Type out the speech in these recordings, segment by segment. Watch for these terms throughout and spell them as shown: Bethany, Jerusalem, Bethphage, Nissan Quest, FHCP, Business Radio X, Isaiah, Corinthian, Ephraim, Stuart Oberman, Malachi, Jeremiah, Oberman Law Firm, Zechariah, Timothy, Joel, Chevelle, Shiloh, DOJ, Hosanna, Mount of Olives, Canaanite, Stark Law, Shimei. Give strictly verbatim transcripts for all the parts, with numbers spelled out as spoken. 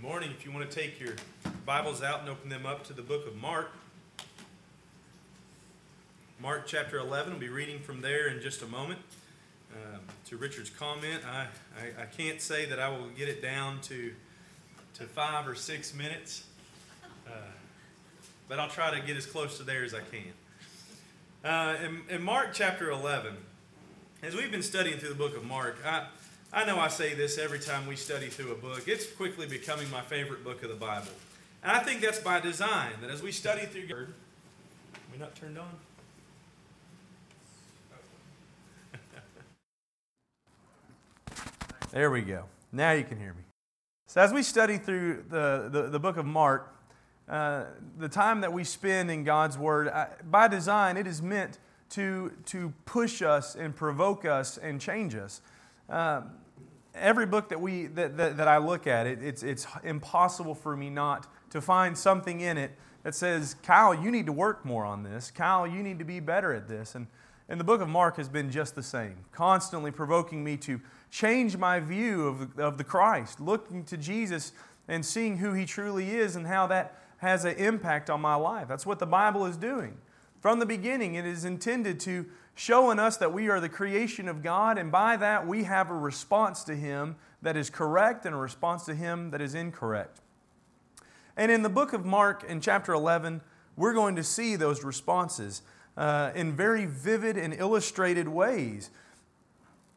Good morning. If you want to take your Bibles out and open them up to the book of Mark. Mark chapter eleven, we'll be reading from there in just a moment. Um, to Richard's comment, I, I, I can't say that I will get it down to, to five or six minutes, uh, but I'll try to get as close to there as I can. Uh, in, in Mark chapter eleven, as we've been studying through the book of Mark, I, I know I say this every time we study through a book. It's quickly becoming my favorite book of the Bible. And I think that's by design, that as we study through God's Word, are we not turned on? There we go. Now you can hear me. So as we study through the, the, the book of Mark, uh, the time that we spend in God's Word, I, by design, it is meant to, to push us and provoke us and change us. Uh, every book that we that, that, that I look at, it, it's, it's impossible for me not to find something in it that says, Kyle, you need to work more on this. Kyle, you need to be better at this. And, and the book of Mark has been just the same, constantly provoking me to change my view of the, of the Christ, looking to Jesus and seeing who He truly is and how that has an impact on my life. That's what the Bible is doing. From the beginning, it is intended to showing us that we are the creation of God, and by that we have a response to Him that is correct and a response to Him that is incorrect. And in the book of Mark, in chapter eleven, we're going to see those responses uh, in very vivid and illustrated ways.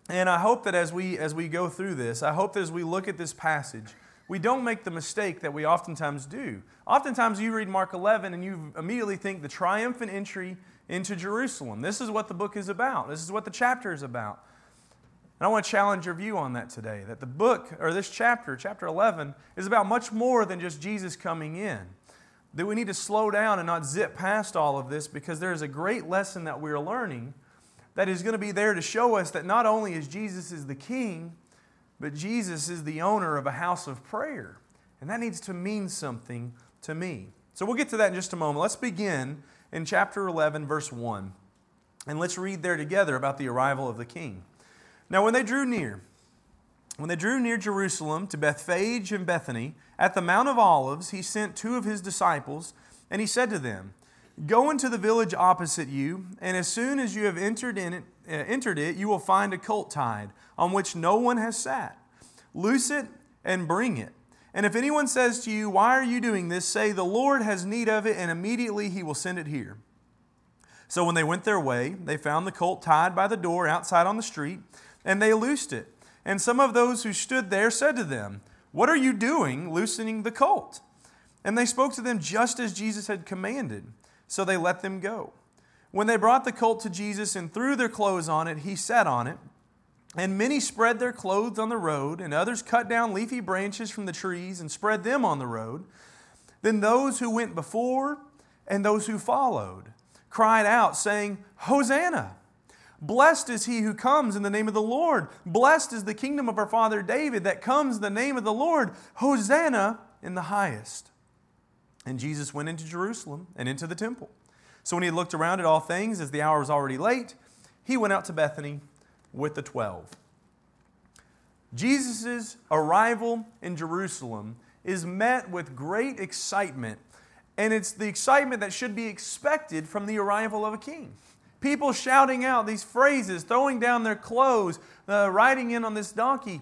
And I hope that as we as we go through this, I hope that as we look at this passage, we don't make the mistake that we oftentimes do. Oftentimes you read Mark eleven and you immediately think the triumphant entry into Jerusalem. This is what the book is about. This is what the chapter is about. And I want to challenge your view on that today, that the book, or this chapter, chapter eleven, is about much more than just Jesus coming in. That we need to slow down and not zip past all of this, because there is a great lesson that we're learning that is going to be there to show us that not only is Jesus is the King, but Jesus is the owner of a house of prayer. And that needs to mean something to me. So we'll get to that in just a moment. Let's begin in chapter eleven, verse one. And let's read there together about the arrival of the king. Now when they drew near, when they drew near Jerusalem to Bethphage and Bethany, at the Mount of Olives, He sent two of His disciples, and He said to them, Go into the village opposite you, and as soon as you have entered in it, uh, entered it, you will find a colt tied, on which no one has sat. Loose it and bring it. And if anyone says to you, Why are you doing this? Say, The Lord has need of it, and immediately He will send it here. So when they went their way, they found the colt tied by the door outside on the street, and they loosed it. And some of those who stood there said to them, What are you doing, loosening the colt? And they spoke to them just as Jesus had commanded. So they let them go. When they brought the colt to Jesus and threw their clothes on it, He sat on it. And many spread their clothes on the road, and others cut down leafy branches from the trees and spread them on the road. Then those who went before and those who followed cried out, saying, Hosanna! Blessed is He who comes in the name of the Lord. Blessed is the kingdom of our father David that comes in the name of the Lord. Hosanna in the highest. And Jesus went into Jerusalem and into the temple. So when He looked around at all things, as the hour was already late, He went out to Bethany with the twelve. Jesus' arrival in Jerusalem is met with great excitement, and it's the excitement that should be expected from the arrival of a king. People shouting out these phrases, throwing down their clothes, uh, riding in on this donkey.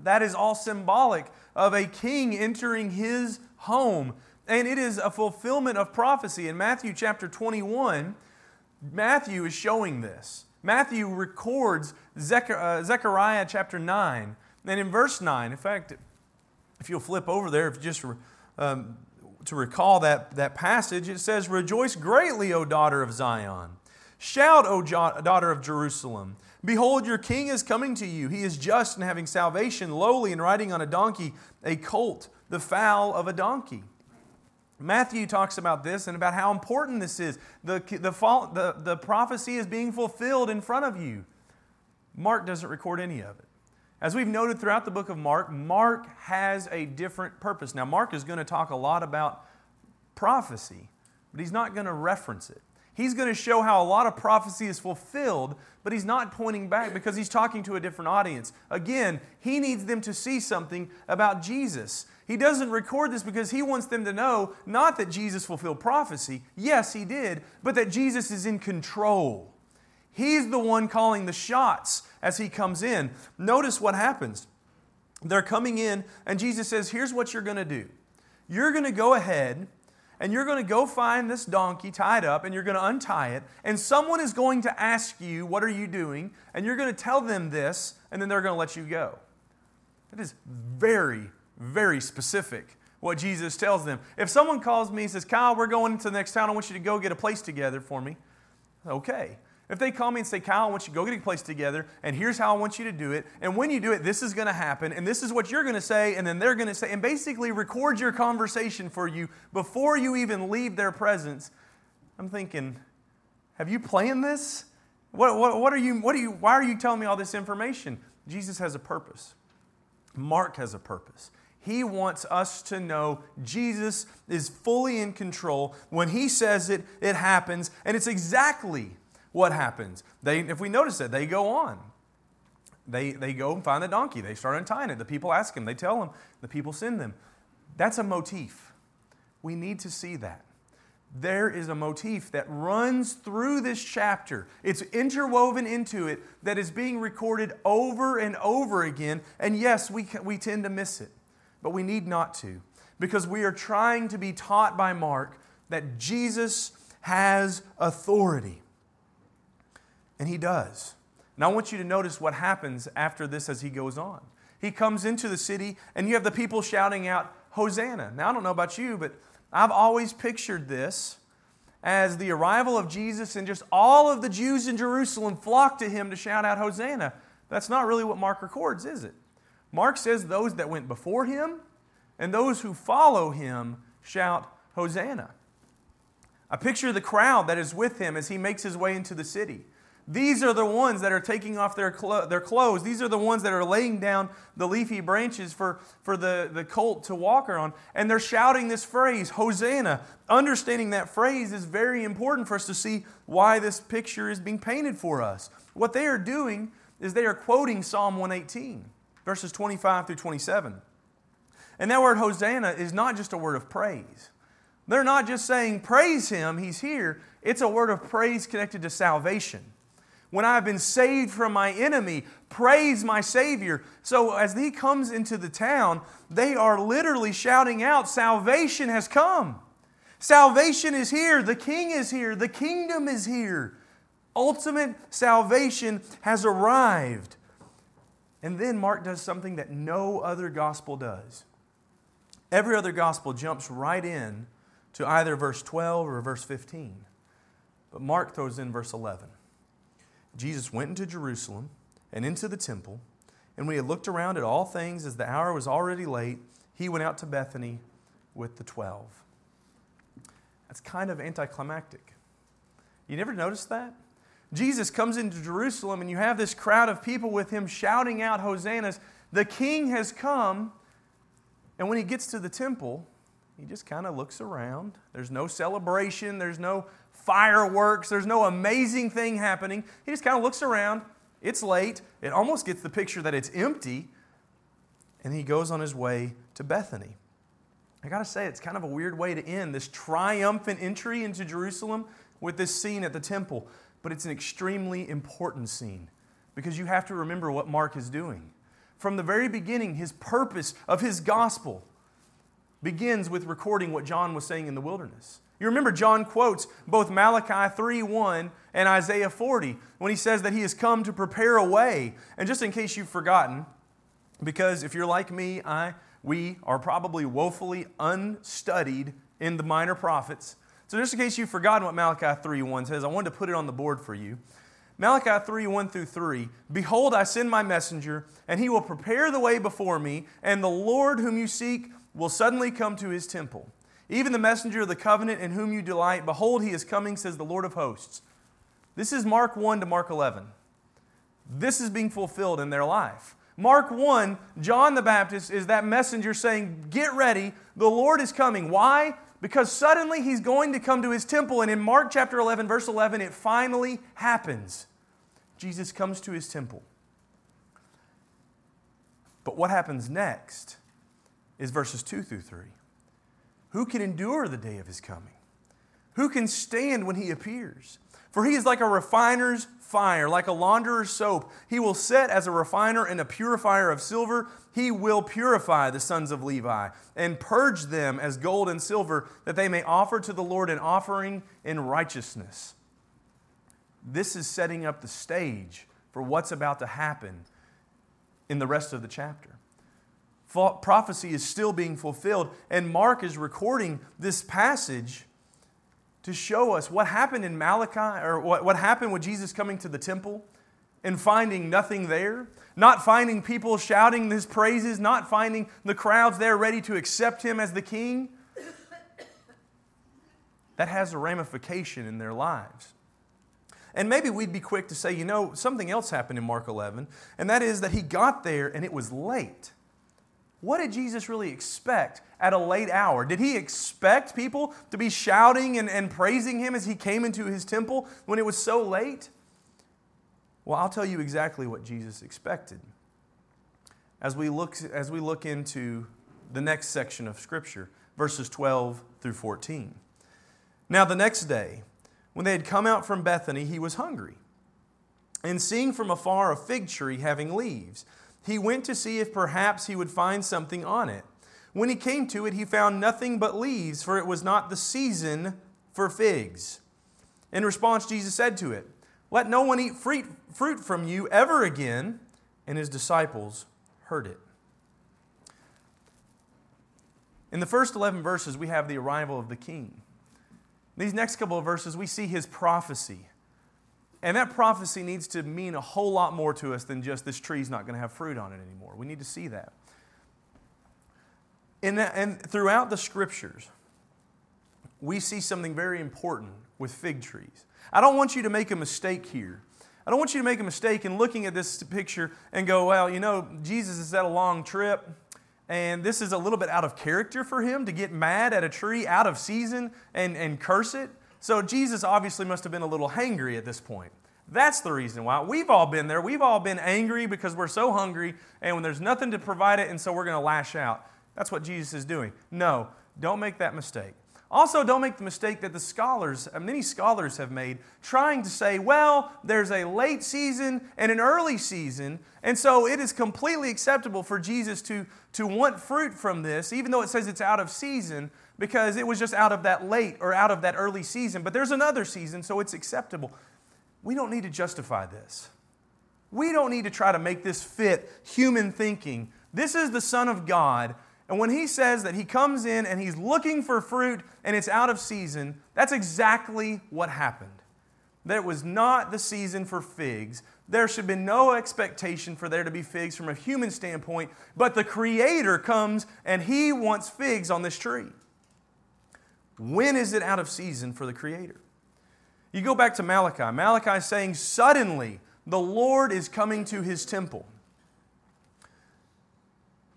That is all symbolic of a king entering his home. And it is a fulfillment of prophecy. In Matthew chapter twenty-one, Matthew is showing this. Matthew records Zechariah chapter nine. And in verse nine, in fact, if you'll flip over there, if just um, to recall that, that passage, it says, Rejoice greatly, O daughter of Zion. Shout, O daughter of Jerusalem. Behold, your king is coming to you. He is just and having salvation, lowly and riding on a donkey, a colt, the foal of a donkey. Matthew talks about this and about how important this is. The, the, the, the prophecy is being fulfilled in front of you. Mark doesn't record any of it. As we've noted throughout the book of Mark, Mark has a different purpose. Now, Mark is going to talk a lot about prophecy, but he's not going to reference it. He's going to show how a lot of prophecy is fulfilled, but he's not pointing back because he's talking to a different audience. Again, he needs them to see something about Jesus. He doesn't record this because he wants them to know not that Jesus fulfilled prophecy, yes, he did, but that Jesus is in control. He's the one calling the shots as he comes in. Notice what happens. They're coming in, and Jesus says, here's what you're going to do. You're going to go ahead, and you're going to go find this donkey tied up, and you're going to untie it, and someone is going to ask you, what are you doing? And you're going to tell them this, and then they're going to let you go. That is very, very specific, what Jesus tells them. If someone calls me and says, Kyle, we're going to the next town, I want you to go get a place together for me. Okay. If they call me and say, Kyle, I want you to go get a place together, and here's how I want you to do it, and when you do it, this is going to happen, and this is what you're going to say, and then they're going to say, and basically record your conversation for you before you even leave their presence. I'm thinking, have you planned this? What, what, what are you, what are you, why are you telling me all this information? Jesus has a purpose. Mark has a purpose. He wants us to know Jesus is fully in control. When He says it, it happens, and it's exactly what happens. They, if we notice that, they go on. They, they go and find the donkey. They start untying it. The people ask him. They tell him. The people send them. That's a motif. We need to see that. There is a motif that runs through this chapter. It's interwoven into it that is being recorded over and over again. And yes, we, we tend to miss it. But we need not to, because we are trying to be taught by Mark that Jesus has authority. And he does. And I want you to notice what happens after this as he goes on. He comes into the city, and you have the people shouting out, Hosanna. Now, I don't know about you, but I've always pictured this as the arrival of Jesus, and just all of the Jews in Jerusalem flock to him to shout out, Hosanna. That's not really what Mark records, is it? Mark says those that went before him and those who follow him shout, Hosanna. I picture the crowd that is with him as he makes his way into the city. These are the ones that are taking off their clo- their clothes. These are the ones that are laying down the leafy branches for, for the, the colt to walk on. And they're shouting this phrase, Hosanna. Understanding that phrase is very important for us to see why this picture is being painted for us. What they are doing is they are quoting Psalm one eighteen, verses twenty-five through twenty-seven. And that word Hosanna is not just a word of praise. They're not just saying, praise Him, He's here. It's a word of praise connected to salvation. When I have been saved from my enemy, praise my Savior. So as he comes into the town, they are literally shouting out, salvation has come. Salvation is here. The King is here. The kingdom is here. Ultimate salvation has arrived. And then Mark does something that no other gospel does. Every other gospel jumps right in to either verse twelve or verse fifteen. But Mark throws in verse eleven. Jesus went into Jerusalem and into the temple, and when he had looked around at all things, as the hour was already late, he went out to Bethany with the twelve. That's kind of anticlimactic. You never noticed that? Jesus comes into Jerusalem, and you have this crowd of people with him shouting out hosannas. The King has come, and when he gets to the temple, he just kind of looks around. There's no celebration. There's no fireworks. There's no amazing thing happening. He just kind of looks around. It's late. It almost gets the picture that it's empty. And he goes on his way to Bethany. I got to say, it's kind of a weird way to end this triumphant entry into Jerusalem with this scene at the temple. But it's an extremely important scene, because you have to remember what Mark is doing. From the very beginning, his purpose of his gospel begins with recording what John was saying in the wilderness. You remember John quotes both Malachi three one and Isaiah forty when he says that he has come to prepare a way. And just in case you've forgotten, because if you're like me, I we are probably woefully unstudied in the minor prophets. So just in case you've forgotten what Malachi three one says, I wanted to put it on the board for you. Malachi three one through three, behold, I send my messenger, and he will prepare the way before me, and the Lord whom you seek will suddenly come to his temple. Even the messenger of the covenant in whom you delight, behold, he is coming, says the Lord of hosts. This is Mark one to Mark eleven. This is being fulfilled in their life. Mark one, John the Baptist is that messenger saying, get ready, the Lord is coming. Why? because suddenly he's going to come to his temple, and in Mark chapter eleven, verse eleven, it finally happens. Jesus comes to his temple. But what happens next is verses two through three. Who can endure the day of his coming? Who can stand when he appears? For he is like a refiner's fire, like a launderer's soap. He will set as a refiner and a purifier of silver. He will purify the sons of Levi and purge them as gold and silver, that they may offer to the Lord an offering in righteousness. This is setting up the stage for what's about to happen in the rest of the chapter. Prophecy is still being fulfilled, and Mark is recording this passage to show us what happened in Malachi, or what, what happened with Jesus coming to the temple and finding nothing there, not finding people shouting his praises, not finding the crowds there ready to accept him as the king. That has a ramification in their lives. And maybe we'd be quick to say, you know, something else happened in Mark eleven, and that is that he got there and it was late. What did Jesus really expect at a late hour? Did he expect people to be shouting and, and praising him as he came into his temple when it was so late? Well, I'll tell you exactly what Jesus expected. As we look, as we look into the next section of Scripture, verses twelve through fourteen. Now the next day, when they had come out from Bethany, he was hungry. And seeing from afar a fig tree having leaves, he went to see if perhaps he would find something on it. When he came to it, he found nothing but leaves, for it was not the season for figs. In response, Jesus said to it, "Let no one eat fruit from you ever again." And his disciples heard it. In the first eleven verses, we have the arrival of the king. In these next couple of verses, we see his prophecy. And that prophecy needs to mean a whole lot more to us than just this tree's not going to have fruit on it anymore. We need to see that. In that, and throughout the Scriptures, we see something very important with fig trees. I don't want you to make a mistake here. I don't want you to make a mistake in looking at this picture and go, well, you know, Jesus is at a long trip, and this is a little bit out of character for him to get mad at a tree out of season and, and curse it. So Jesus obviously must have been a little hangry at this point. That's the reason why. We've all been there. We've all been angry because we're so hungry, and when there's nothing to provide it, and so we're going to lash out. That's what Jesus is doing. No, don't make that mistake. Also, don't make the mistake that the scholars, many scholars have made, trying to say, well, there's a late season and an early season, and so it is completely acceptable for Jesus to, to want fruit from this, even though it says it's out of season, because it was just out of that late or out of that early season. But there's another season, so it's acceptable. We don't need to justify this. We don't need to try to make this fit human thinking. This is the Son of God. And when he says that he comes in and he's looking for fruit and it's out of season, that's exactly what happened. That was not the season for figs. There should be no expectation for there to be figs from a human standpoint. But the Creator comes and he wants figs on this tree. When is it out of season for the Creator? You go back to Malachi. Malachi is saying, suddenly the Lord is coming to his temple.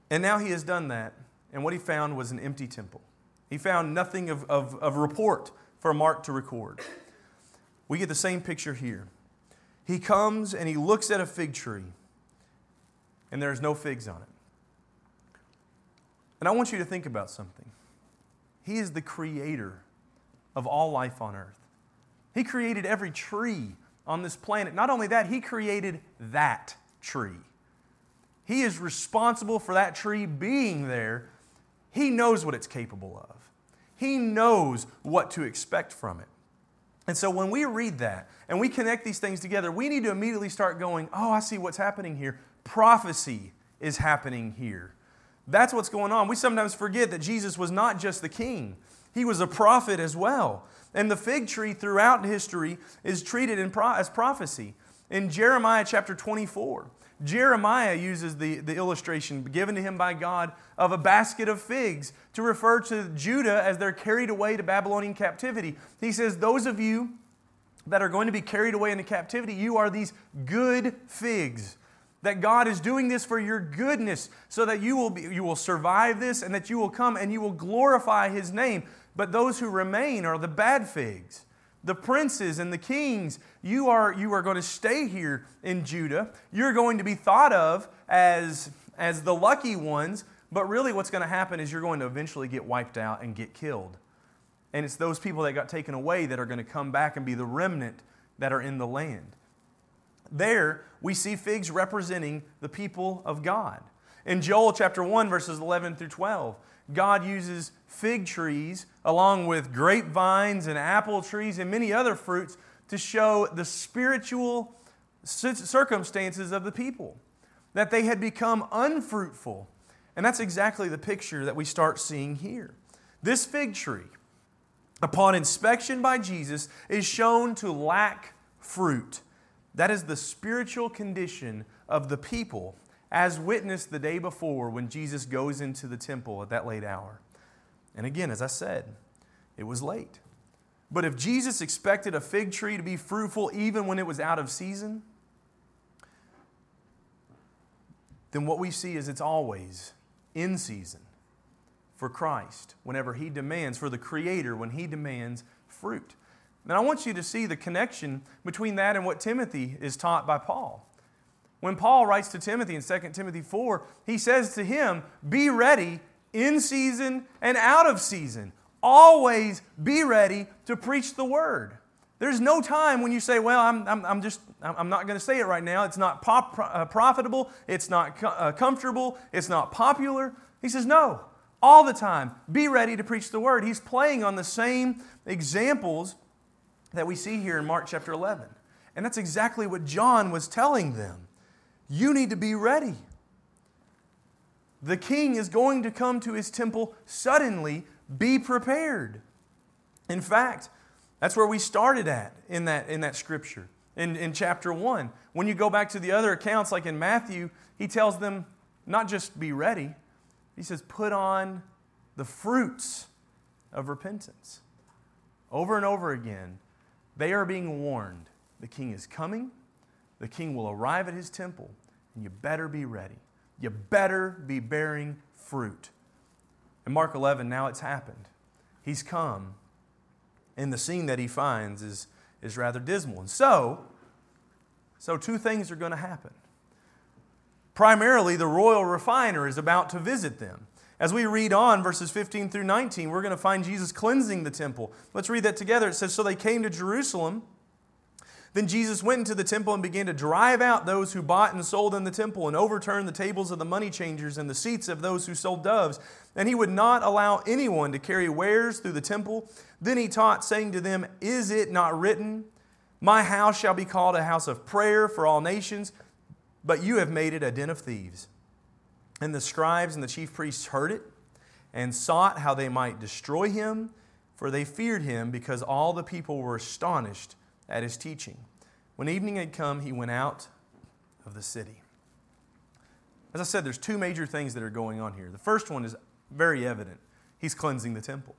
And now he has done that, and what he found was an empty temple. He found nothing of, of, of report for Mark to record. We get the same picture here. He comes and he looks at a fig tree, and there's no figs on it. And I want you to think about something. He is the creator of all life on earth. He created every tree on this planet. Not only that, he created that tree. He is responsible for that tree being there. He knows what it's capable of. He knows what to expect from it. And so when we read that and we connect these things together, we need to immediately start going, oh, I see what's happening here. Prophecy is happening here. That's what's going on. We sometimes forget that Jesus was not just the king. He was a prophet as well. And the fig tree throughout history is treated in pro- as prophecy. In Jeremiah chapter twenty-four, Jeremiah uses the, the illustration given to him by God of a basket of figs to refer to Judah as they're carried away to Babylonian captivity. He says, those of you that are going to be carried away into captivity, you are these good figs. that God is doing this for your goodness, so that you will be, you will survive this, and that you will come and you will glorify His name. But those who remain are the bad figs, the princes and the kings. You are, you are going to stay here in Judah. You're going to be thought of as, as the lucky ones, but really what's going to happen is you're going to eventually get wiped out and get killed. And it's those people that got taken away that are going to come back and be the remnant that are in the land. There, we see figs representing the people of God. In Joel chapter one, verses eleven through twelve, God uses fig trees along with grapevines and apple trees and many other fruits to show the spiritual circumstances of the people, that they had become unfruitful. And that's exactly the picture that we start seeing here. This fig tree, upon inspection by Jesus, is shown to lack fruit. That is the spiritual condition of the people, as witnessed the day before when Jesus goes into the temple at that late hour. And again, as I said, it was late. But if Jesus expected a fig tree to be fruitful even when it was out of season, then what we see is it's always in season for Christ, whenever He demands, for the Creator, when He demands fruit. And I want you to see the connection between that and what Timothy is taught by Paul. When Paul writes to Timothy in Second Timothy four, he says to him, be ready in season and out of season. Always be ready to preach the Word. There's no time when you say, well, I'm, I'm, I'm just, I'm not going to say it right now. It's not pop, uh, profitable. It's not co- uh, comfortable. It's not popular. He says, no, all the time. Be ready to preach the Word. He's playing on the same examples that we see here in Mark chapter eleven. And that's exactly what John was telling them. You need to be ready. The king is going to come to his temple suddenly. Be prepared. In fact, that's where we started at in that, in that scripture, in, in chapter one. When you go back to the other accounts, like in Matthew, he tells them not just be ready. He says, put on the fruits of repentance. Over and over again, they are being warned. The king is coming. The king will arrive at his temple. And you better be ready. You better be bearing fruit. In Mark eleven, now it's happened. He's come. And the scene that he finds is, is rather dismal. And so, so two things are going to happen. Primarily, the royal refiner is about to visit them. As we read on, verses fifteen through nineteen, we're going to find Jesus cleansing the temple. Let's read that together. It says, so they came to Jerusalem. Then Jesus went into the temple and began to drive out those who bought and sold in the temple and overturned the tables of the money changers and the seats of those who sold doves. And he would not allow anyone to carry wares through the temple. Then he taught, saying to them, is it not written, my house shall be called a house of prayer for all nations, but you have made it a den of thieves. And the scribes and the chief priests heard it and sought how they might destroy him, for they feared him because all the people were astonished at his teaching. When evening had come, he went out of the city. As I said, there's two major things that are going on here. The first one is very evident. He's cleansing the temple.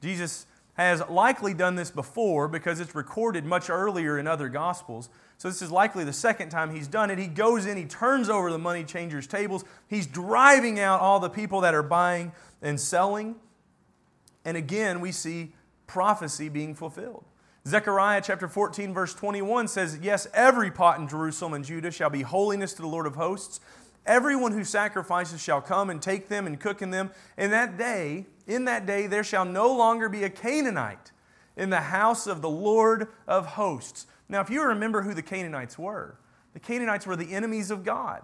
Jesus has likely done this before because it's recorded much earlier in other Gospels. So this is likely the second time he's done it. He goes in, he turns over the money changers' tables. He's driving out all the people that are buying and selling. And again, we see prophecy being fulfilled. Zechariah chapter fourteen, verse twenty-one says, yes, every pot in Jerusalem and Judah shall be holiness to the Lord of hosts. Everyone who sacrifices shall come and take them and cook in them. In that day, in that day, there shall no longer be a Canaanite in the house of the Lord of hosts. Now, if you remember who the Canaanites were, the Canaanites were the enemies of God.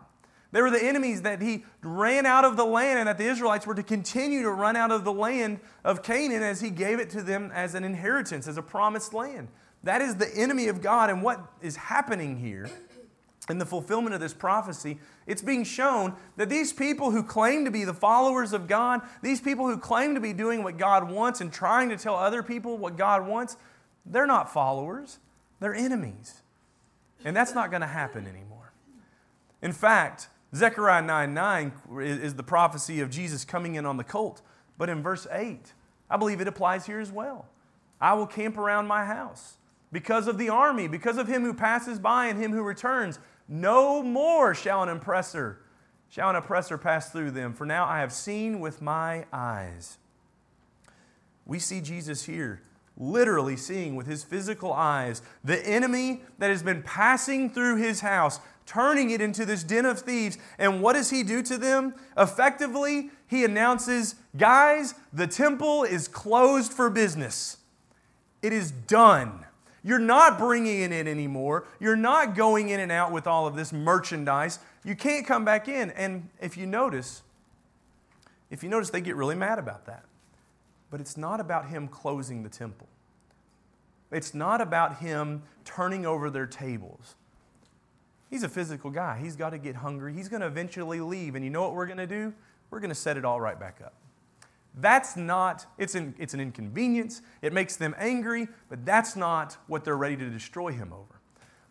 They were the enemies that He ran out of the land, and that the Israelites were to continue to run out of the land of Canaan as He gave it to them as an inheritance, as a promised land. That is the enemy of God. And what is happening here in the fulfillment of this prophecy, it's being shown that these people who claim to be the followers of God, these people who claim to be doing what God wants and trying to tell other people what God wants, they're not followers, they're enemies. And that's not going to happen anymore. In fact, Zechariah nine nine is the prophecy of Jesus coming in on the colt. But in verse eight, I believe it applies here as well. I will camp around my house because of the army, because of him who passes by and him who returns. No more shall an oppressor, shall an oppressor pass through them, for now I have seen with my eyes. We see Jesus here, literally seeing with his physical eyes the enemy that has been passing through his house, turning it into this den of thieves. And what does he do to them? Effectively, he announces, guys, the temple is closed for business. It is done. You're not bringing it in anymore. You're not going in and out with all of this merchandise. You can't come back in. And if you notice, if you notice, they get really mad about that. But it's not about him closing the temple. It's not about him turning over their tables. He's a physical guy. He's got to get hungry. He's going to eventually leave. And you know what we're going to do? We're going to set it all right back up. That's not, it's an, it's an inconvenience. It makes them angry, but that's not what they're ready to destroy him over.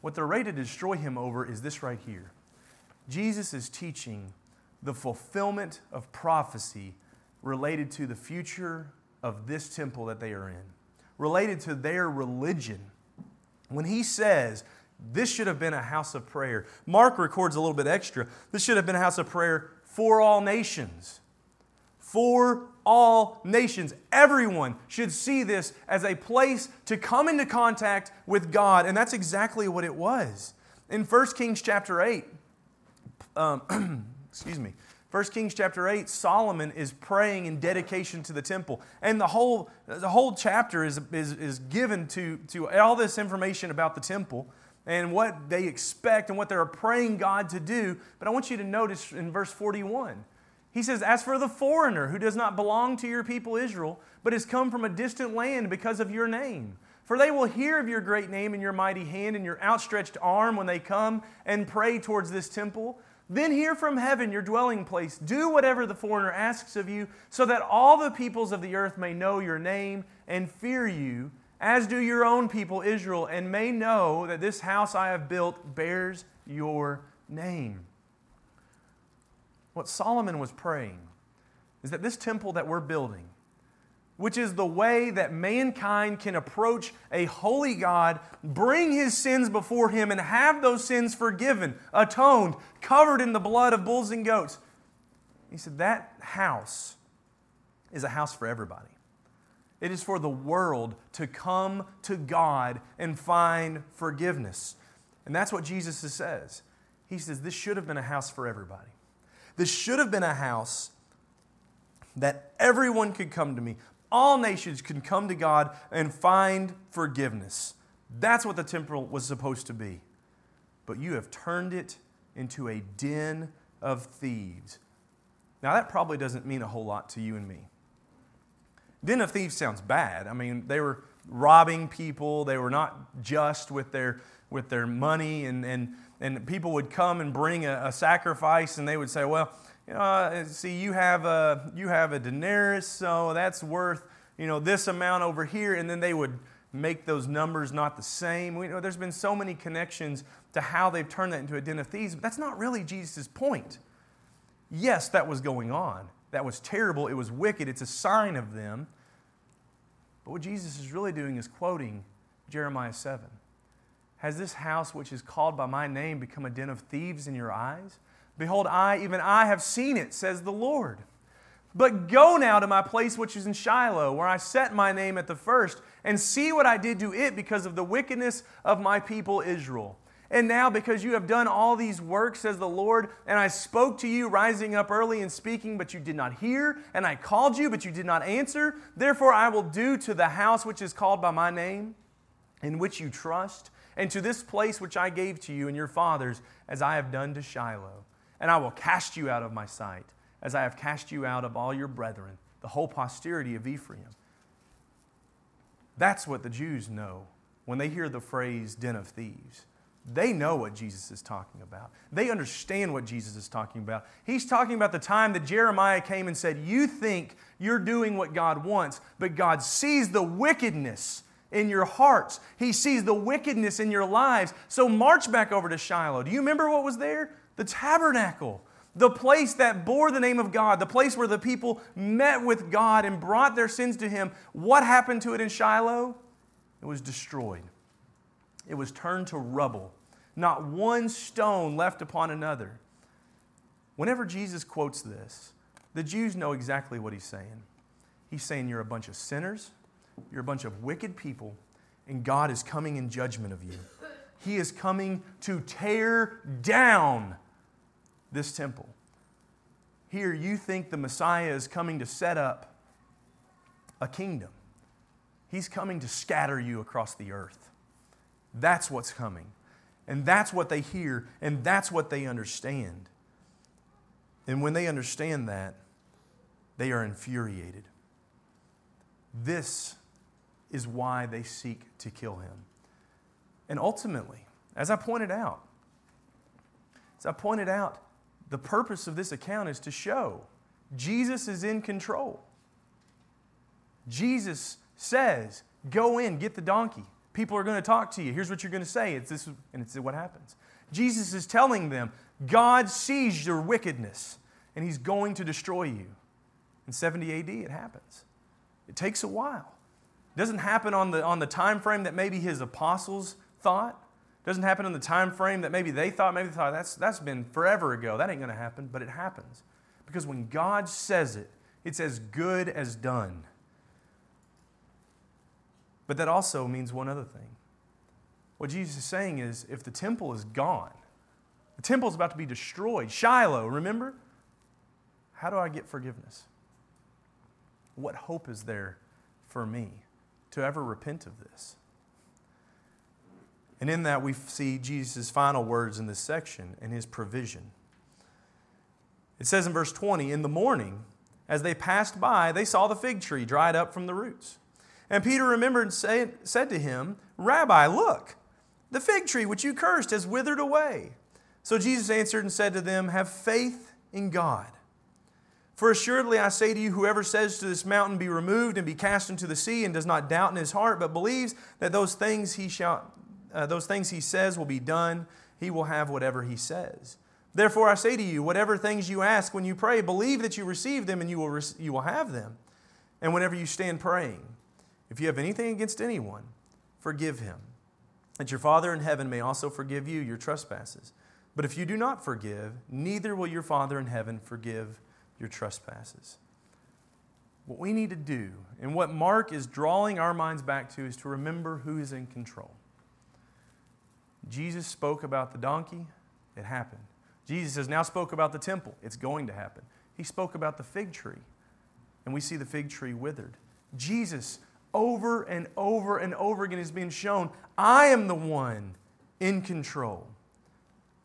What they're ready to destroy him over is this right here. Jesus is teaching the fulfillment of prophecy related to the future of this temple that they are in, related to their religion. When he says, this should have been a house of prayer. Mark records a little bit extra. This should have been a house of prayer for all nations. For all nations. Everyone should see this as a place to come into contact with God. And that's exactly what it was. In First Kings chapter eight, um, excuse me, First Kings chapter eight, Solomon is praying in dedication to the temple. And the whole, the whole chapter is, is, is given to, to all this information about the temple and what they expect and what they're praying God to do. But I want you to notice in verse forty-one, he says, as for the foreigner who does not belong to your people Israel, but has come from a distant land because of your name. For they will hear of your great name and your mighty hand and your outstretched arm when they come and pray towards this temple. Then hear from heaven your dwelling place. Do whatever the foreigner asks of you, so that all the peoples of the earth may know your name and fear you, as do your own people Israel, and may know that this house I have built bears your name. What Solomon was praying is that this temple that we're building, which is the way that mankind can approach a holy God, bring his sins before him and have those sins forgiven, atoned, covered in the blood of bulls and goats. He said that house is a house for everybody. It is for the world to come to God and find forgiveness. And that's what Jesus says. He says this should have been a house for everybody. This should have been a house that everyone could come to me. All nations could come to God and find forgiveness. That's what the temple was supposed to be. But you have turned it into a den of thieves. Now that probably doesn't mean a whole lot to you and me. Den of thieves sounds bad. I mean, they were robbing people. They were not just with their with their money and and And people would come and bring a, a sacrifice, and they would say, well, you know, see, you have a you have a denarius, so that's worth, you know, this amount over here. And then they would make those numbers not the same. We know there's been so many connections to how they've turned that into a den of thieves, but that's not really Jesus' point. Yes, that was going on. That was terrible. It was wicked. It's a sign of them. But what Jesus is really doing is quoting Jeremiah seven. Has this house which is called by my name become a den of thieves in your eyes? Behold, I, even I, have seen it, says the Lord. But go now to my place which is in Shiloh, where I set my name at the first, and see what I did to it because of the wickedness of my people Israel. And now because you have done all these works, says the Lord, and I spoke to you rising up early and speaking, but you did not hear, and I called you, but you did not answer. Therefore I will do to the house which is called by my name, in which you trust, and to this place which I gave to you and your fathers, as I have done to Shiloh. And I will cast you out of my sight, as I have cast you out of all your brethren, the whole posterity of Ephraim. That's what the Jews know when they hear the phrase den of thieves. They know what Jesus is talking about. They understand what Jesus is talking about. He's talking about the time that Jeremiah came and said, you think you're doing what God wants, but God sees the wickedness in your hearts. He sees the wickedness in your lives. So march back over to Shiloh. Do you remember what was there? The tabernacle. The place that bore the name of God. The place where the people met with God and brought their sins to Him. What happened to it in Shiloh? It was destroyed. It was turned to rubble. not one stone left upon another. Whenever Jesus quotes this, the Jews know exactly what he's saying. He's saying you're a bunch of sinners, you're a bunch of wicked people, and God is coming in judgment of you. He is coming to tear down this temple. Here you think the Messiah is coming to set up a kingdom. He's coming to scatter you across the earth. That's what's coming. And that's what they hear, and that's what they understand. And when they understand that, they are infuriated. This is why they seek to kill him. And ultimately, as I pointed out, as I pointed out, the purpose of this account is to show Jesus is in control. Jesus says, go in, get the donkey. People are going to talk to you. Here's what you're going to say. It's this, and it's what happens. Jesus is telling them, God sees your wickedness, and He's going to destroy you. In seventy A D, it happens. It takes a while. It doesn't happen on the, on the time frame that maybe His apostles thought. Doesn't happen in the time frame that maybe they thought, maybe they thought, that's, that's been forever ago. That ain't going to happen, but it happens. Because when God says it, it's as good as done. But that also means one other thing. What Jesus is saying is, if the temple is gone, the temple is about to be destroyed. Shiloh, remember? How do I get forgiveness? What hope is there for me to ever repent of this? And in that, we see Jesus' final words in this section and His provision. It says in verse twenty, in the morning, as they passed by, they saw the fig tree dried up from the roots. And Peter remembered and say, said to him, Rabbi, look, the fig tree which you cursed has withered away. So Jesus answered and said to them, have faith in God. For assuredly I say to you, whoever says to this mountain, be removed and be cast into the sea, and does not doubt in his heart, but believes that those things he shall... Uh, those things he says will be done. He will have whatever he says. Therefore I say to you, whatever things you ask when you pray, believe that you receive them and you will, re- you will have them. And whenever you stand praying, if you have anything against anyone, forgive him, that your Father in heaven may also forgive you your trespasses. But if you do not forgive, neither will your Father in heaven forgive your trespasses. What we need to do, and what Mark is drawing our minds back to, is to remember who is in control. Jesus spoke about the donkey, it happened. Jesus has now spoke about the temple, it's going to happen. He spoke about the fig tree, and we see the fig tree withered. Jesus, over and over and over again, is being shown, I am the one in control.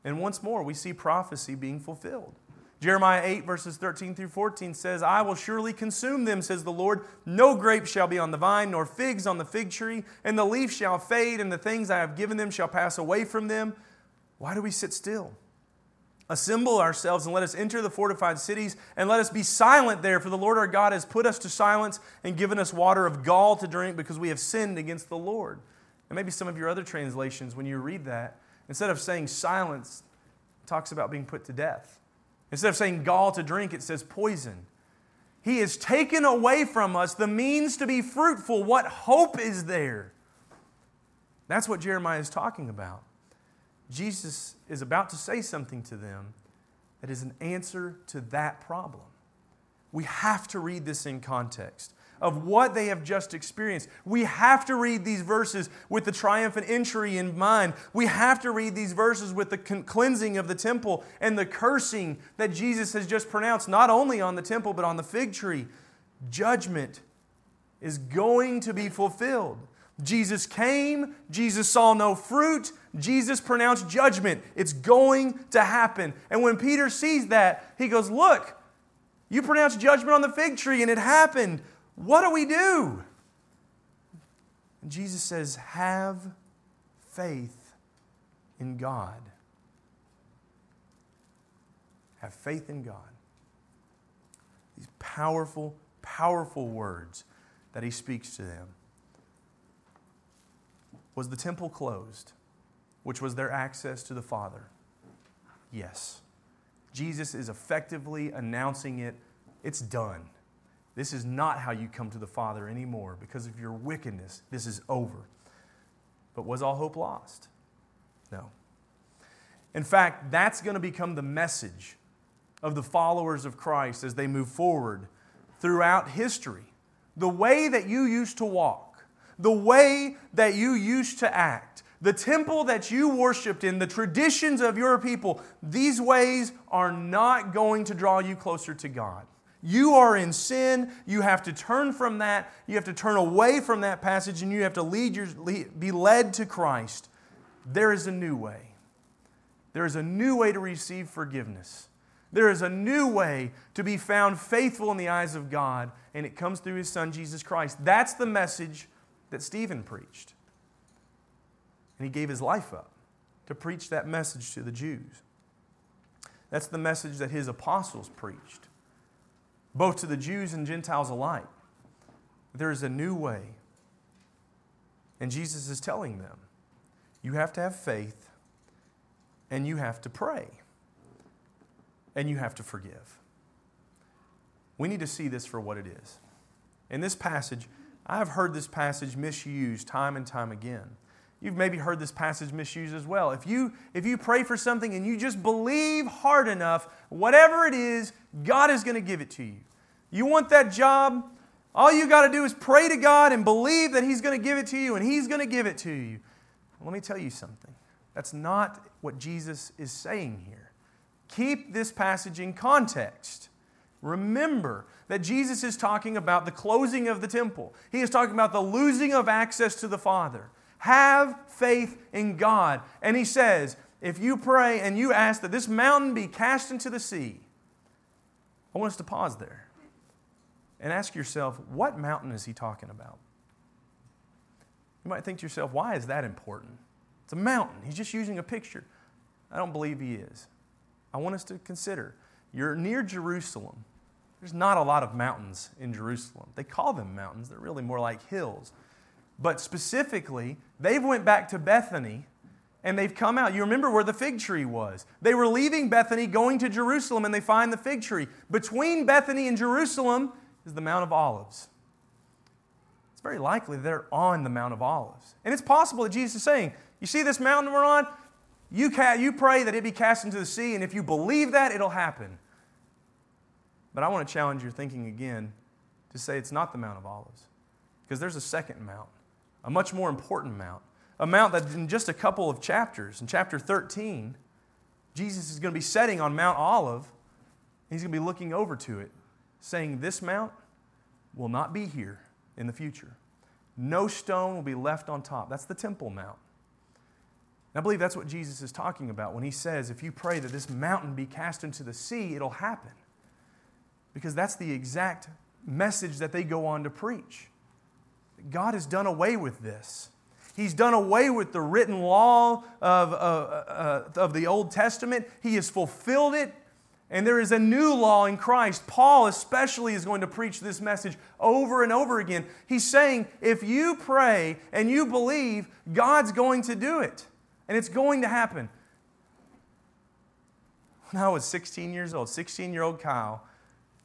And once more, we see prophecy being fulfilled. Jeremiah eight, verses thirteen through fourteen says, I will surely consume them, says the Lord. No grapes shall be on the vine, nor figs on the fig tree, and the leaf shall fade, and the things I have given them shall pass away from them. Why do we sit still? Assemble ourselves, and let us enter the fortified cities, and let us be silent there, for the Lord our God has put us to silence and given us water of gall to drink, because we have sinned against the Lord. And maybe some of your other translations, when you read that, instead of saying silence, it talks about being put to death. Instead of saying gall to drink, it says poison. He has taken away from us the means to be fruitful. What hope is there? That's what Jeremiah is talking about. Jesus is about to say something to them that is an answer to that problem. We have to read this in context of what they have just experienced. We have to read these verses with the triumphant entry in mind. We have to read these verses with the cleansing of the temple and the cursing that Jesus has just pronounced, not only on the temple, but on the fig tree. Judgment is going to be fulfilled. Jesus came, Jesus saw no fruit, Jesus pronounced judgment. It's going to happen. And when Peter sees that, he goes, look, you pronounced judgment on the fig tree and it happened. What do we do? And Jesus says, have faith in God. Have faith in God. These powerful, powerful words that He speaks to them. Was the temple closed, which was their access to the Father? Yes. Jesus is effectively announcing it. It's done. This is not how you come to the Father anymore because of your wickedness. This is over. But was all hope lost? No. In fact, that's going to become the message of the followers of Christ as they move forward throughout history. The way that you used to walk, the way that you used to act, the temple that you worshiped in, the traditions of your people, these ways are not going to draw you closer to God. You are in sin. You have to turn from that. You have to turn away from that passage, and you have to lead your, lead, be led to Christ. There is a new way. There is a new way to receive forgiveness. There is a new way to be found faithful in the eyes of God, and it comes through His Son, Jesus Christ. That's the message that Stephen preached. And he gave his life up to preach that message to the Jews. That's the message that his apostles preached, both to the Jews and Gentiles alike. There is a new way. And Jesus is telling them, you have to have faith, and you have to pray, and you have to forgive. We need to see this for what it is. In this passage, I've heard this passage misused time and time again. You've maybe heard this passage misused as well. If you, if you pray for something and you just believe hard enough, whatever it is, God is going to give it to you. You want that job? All you got to do is pray to God and believe that He's going to give it to you, and He's going to give it to you. Let me tell you something. That's not what Jesus is saying here. Keep this passage in context. Remember that Jesus is talking about the closing of the temple. He is talking about the losing of access to the Father. Have faith in God. And He says, if you pray and you ask that this mountain be cast into the sea, I want us to pause there and ask yourself, what mountain is He talking about? You might think to yourself, why is that important? It's a mountain. He's just using a picture. I don't believe He is. I want us to consider, you're near Jerusalem. There's not a lot of mountains in Jerusalem. They call them mountains. They're really more like hills. But specifically, they've went back to Bethany, and they've come out. You remember where the fig tree was. They were leaving Bethany, going to Jerusalem, and they find the fig tree. Between Bethany and Jerusalem is the Mount of Olives. It's very likely they're on the Mount of Olives. And it's possible that Jesus is saying, you see this mountain we're on? You, ca- you pray that it be cast into the sea, and if you believe that, it'll happen. But I want to challenge your thinking again to say it's not the Mount of Olives, because there's a second mount. A much more important mount. A mount that in just a couple of chapters, in chapter thirteen, Jesus is going to be setting on Mount Olive. He's going to be looking over to it, saying this mount will not be here in the future. No stone will be left on top. That's the Temple Mount. And I believe that's what Jesus is talking about when He says, if you pray that this mountain be cast into the sea, it'll happen. Because that's the exact message that they go on to preach. God has done away with this. He's done away with the written law of, uh, uh, of the Old Testament. He has fulfilled it, and there is a new law in Christ. Paul especially is going to preach this message over and over again. He's saying, if you pray and you believe, God's going to do it, and it's going to happen. When I was sixteen years old, sixteen-year-old Kyle,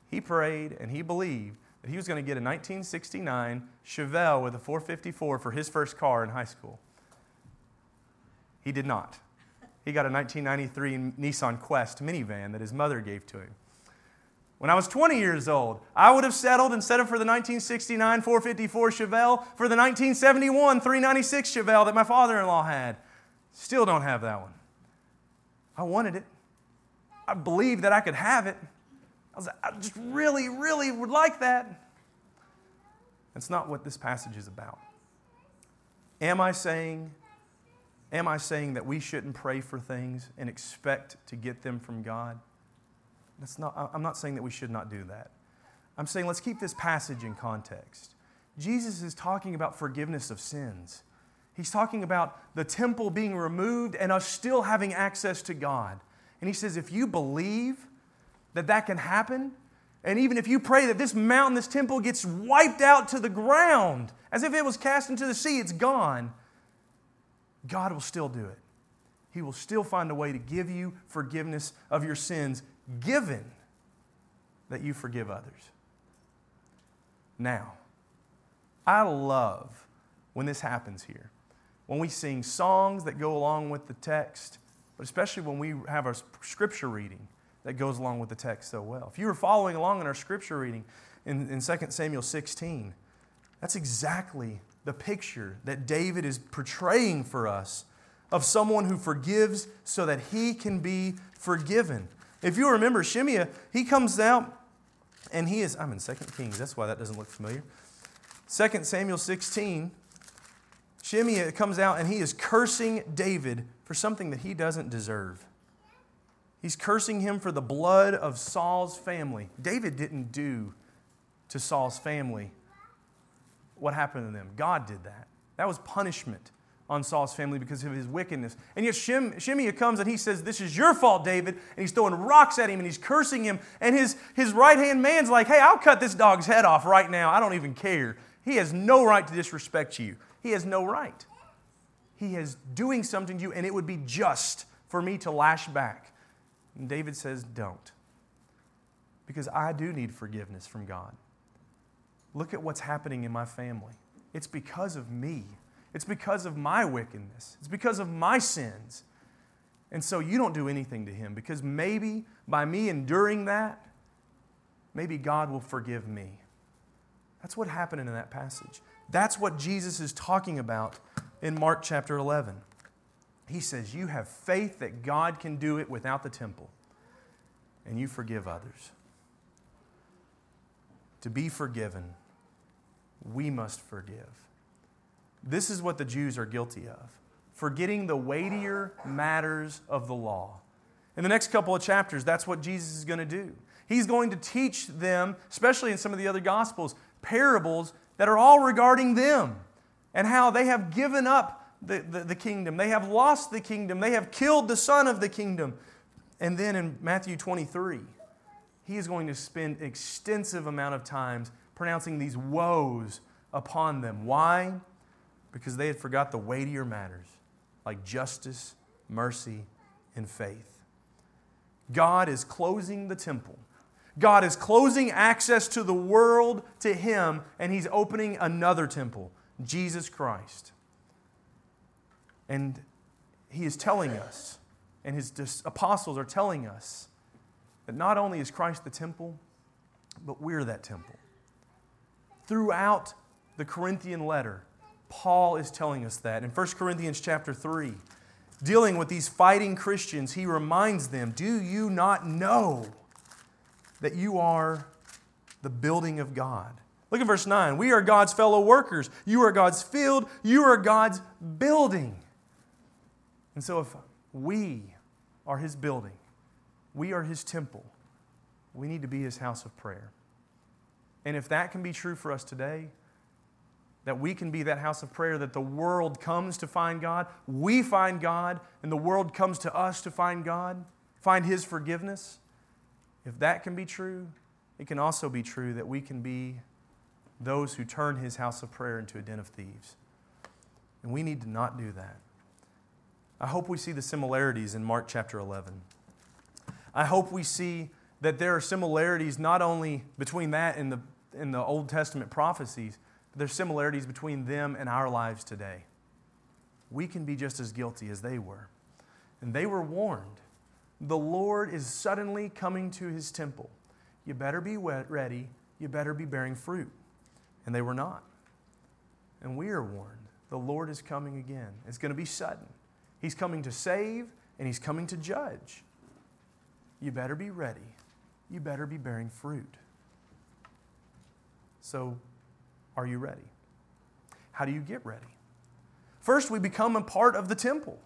he prayed and he believed that he was going to get a nineteen sixty-nine Chevelle with a four fifty-four for his first car in high school. He did not. He got a nineteen ninety-three Nissan Quest minivan that his mother gave to him. When I was twenty years old, I would have settled, instead of for the nineteen sixty-nine four fifty-four Chevelle, for the nineteen seventy-one three ninety-six Chevelle that my father-in-law had. Still don't have that one. I wanted it. I believed that I could have it. I was like, I just really, really would like that. That's not what this passage is about. Am I saying, am I saying that we shouldn't pray for things and expect to get them from God? That's not. I'm not saying that we should not do that. I'm saying let's keep this passage in context. Jesus is talking about forgiveness of sins. He's talking about the temple being removed and us still having access to God. And He says, if you believe that that can happen, and even if you pray that this mountain, this temple gets wiped out to the ground, as if it was cast into the sea, it's gone, God will still do it. He will still find a way to give you forgiveness of your sins, given that you forgive others. Now, I love when this happens here, when we sing songs that go along with the text, But especially when we have our scripture reading that goes along with the text so well. If you were following along in our scripture reading in, in Second Samuel sixteen, that's exactly the picture that David is portraying for us of someone who forgives so that he can be forgiven. If you remember Shimei, he comes out and he is, I'm in Second Kings, that's why that doesn't look familiar. Second Samuel sixteen, Shimei comes out and he is cursing David for something that he doesn't deserve. He's cursing him for the blood of Saul's family. David didn't do to Saul's family what happened to them. God did that. That was punishment on Saul's family because of his wickedness. And yet Shim, Shimei comes and he says, this is your fault, David. And he's throwing rocks at him and he's cursing him. And his, his right-hand man's like, hey, I'll cut this dog's head off right now. I don't even care. He has no right to disrespect you. He has no right. He is doing something to you and it would be just for me to lash back. And David says, don't. Because I do need forgiveness from God. Look at what's happening in my family. It's because of me. It's because of my wickedness. It's because of my sins. And so you don't do anything to him because maybe by me enduring that, maybe God will forgive me. That's what happened in that passage. That's what Jesus is talking about in Mark chapter eleven. He says, you have faith that God can do it without the temple, and you forgive others. To be forgiven, we must forgive. This is what the Jews are guilty of, forgetting the weightier matters of the law. In the next couple of chapters, that's what Jesus is going to do. He's going to teach them, especially in some of the other Gospels, parables that are all regarding them and how they have given up the, the, the kingdom. They have lost the kingdom. They have killed the son of the kingdom. And then in Matthew twenty-three, he is going to spend extensive amount of time pronouncing these woes upon them. Why? Because they had forgot the weightier matters like justice, mercy, and faith. God is closing the temple. God is closing access to the world to Him, and He's opening another temple, Jesus Christ. And He is telling us, and His apostles are telling us, that not only is Christ the temple, but we're that temple. Throughout the Corinthian letter, Paul is telling us that. In First Corinthians chapter three, dealing with these fighting Christians, he reminds them, do you not know that you are the building of God? Look at verse nine. We are God's fellow workers. You are God's field. You are God's building. And so if we are His building, we are His temple, we need to be His house of prayer. And if that can be true for us today, that we can be that house of prayer, that the world comes to find God, we find God, and the world comes to us to find God, find His forgiveness. If that can be true, it can also be true that we can be those who turn His house of prayer into a den of thieves. And we need to not do that. I hope we see the similarities in Mark chapter eleven. I hope we see that there are similarities not only between that and the, and the Old Testament prophecies, but there's similarities between them and our lives today. We can be just as guilty as they were. And they were warned. The Lord is suddenly coming to His temple. You better be ready. You better be bearing fruit. And they were not. And we are warned. The Lord is coming again. It's going to be sudden. He's coming to save and He's coming to judge. You better be ready. You better be bearing fruit. So, are you ready? How do you get ready? First, we become a part of the temple.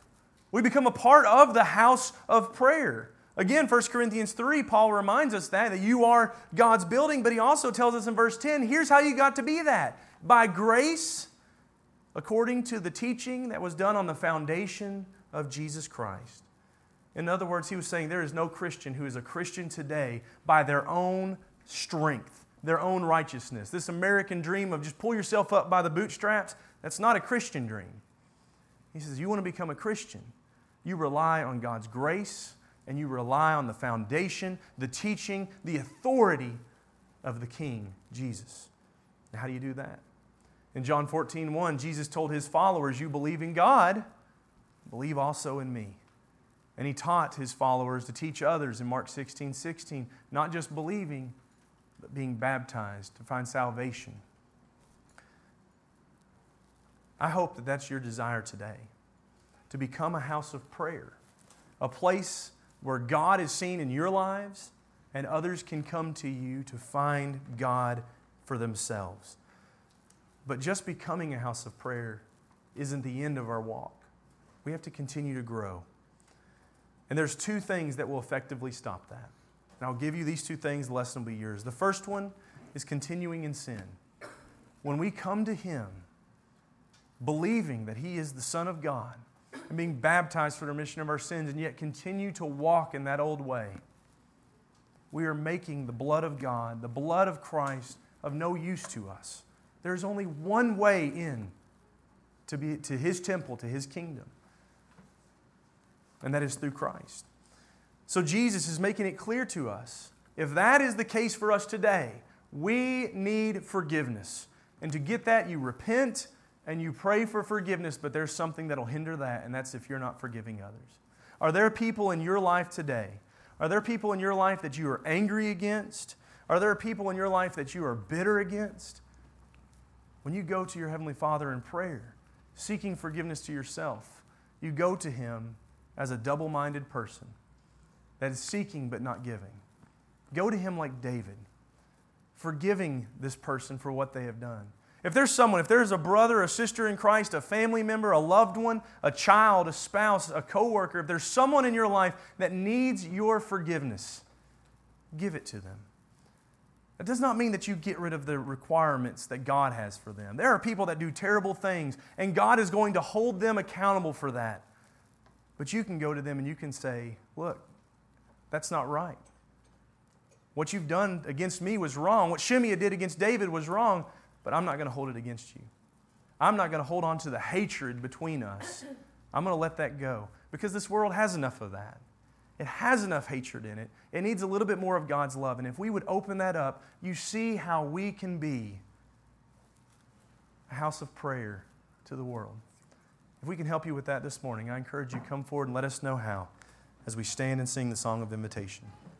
We become a part of the house of prayer. Again, First Corinthians three, Paul reminds us that, that you are God's building, but he also tells us in verse ten, here's how you got to be that. By grace, according to the teaching that was done on the foundation of Jesus Christ. In other words, he was saying there is no Christian who is a Christian today by their own strength, their own righteousness. This American dream of just pull yourself up by the bootstraps, that's not a Christian dream. He says, you want to become a Christian. You rely on God's grace and you rely on the foundation, the teaching, the authority of the King, Jesus. Now, how do you do that? In John fourteen one, Jesus told His followers, you believe in God, believe also in me. And he taught his followers to teach others in Mark sixteen sixteen, not just believing, but being baptized to find salvation. I hope that that's your desire today, to become a house of prayer, a place where God is seen in your lives and others can come to you to find God for themselves. But just becoming a house of prayer isn't the end of our walk. We have to continue to grow. And there's two things that will effectively stop that. And I'll give you these two things, the lesson will be yours. The first one is continuing in sin. When we come to Him, believing that He is the Son of God, and being baptized for the remission of our sins, and yet continue to walk in that old way, we are making the blood of God, the blood of Christ, of no use to us. There is only one way in to be to His temple, to His kingdom. And that is through Christ. So Jesus is making it clear to us, if that is the case for us today, we need forgiveness. And to get that, you repent and you pray for forgiveness, but there's something that will hinder that, and that's if you're not forgiving others. Are there people in your life today? Are there people in your life that you are angry against? Are there people in your life that you are bitter against? When you go to your Heavenly Father in prayer, seeking forgiveness to yourself, you go to Him as a double-minded person that is seeking but not giving. Go to Him like David, forgiving this person for what they have done. If there's someone, if there's a brother, a sister in Christ, a family member, a loved one, a child, a spouse, a coworker, if there's someone in your life that needs your forgiveness, give it to them. That does not mean that you get rid of the requirements that God has for them. There are people that do terrible things, and God is going to hold them accountable for that. But you can go to them and you can say, look, that's not right. What you've done against me was wrong. What Shimei did against David was wrong, but I'm not going to hold it against you. I'm not going to hold on to the hatred between us. I'm going to let that go, because this world has enough of that. It has enough hatred in it. It needs a little bit more of God's love. And if we would open that up, you see how we can be a house of prayer to the world. If we can help you with that this morning, I encourage you, come forward and let us know how as we stand and sing the song of invitation.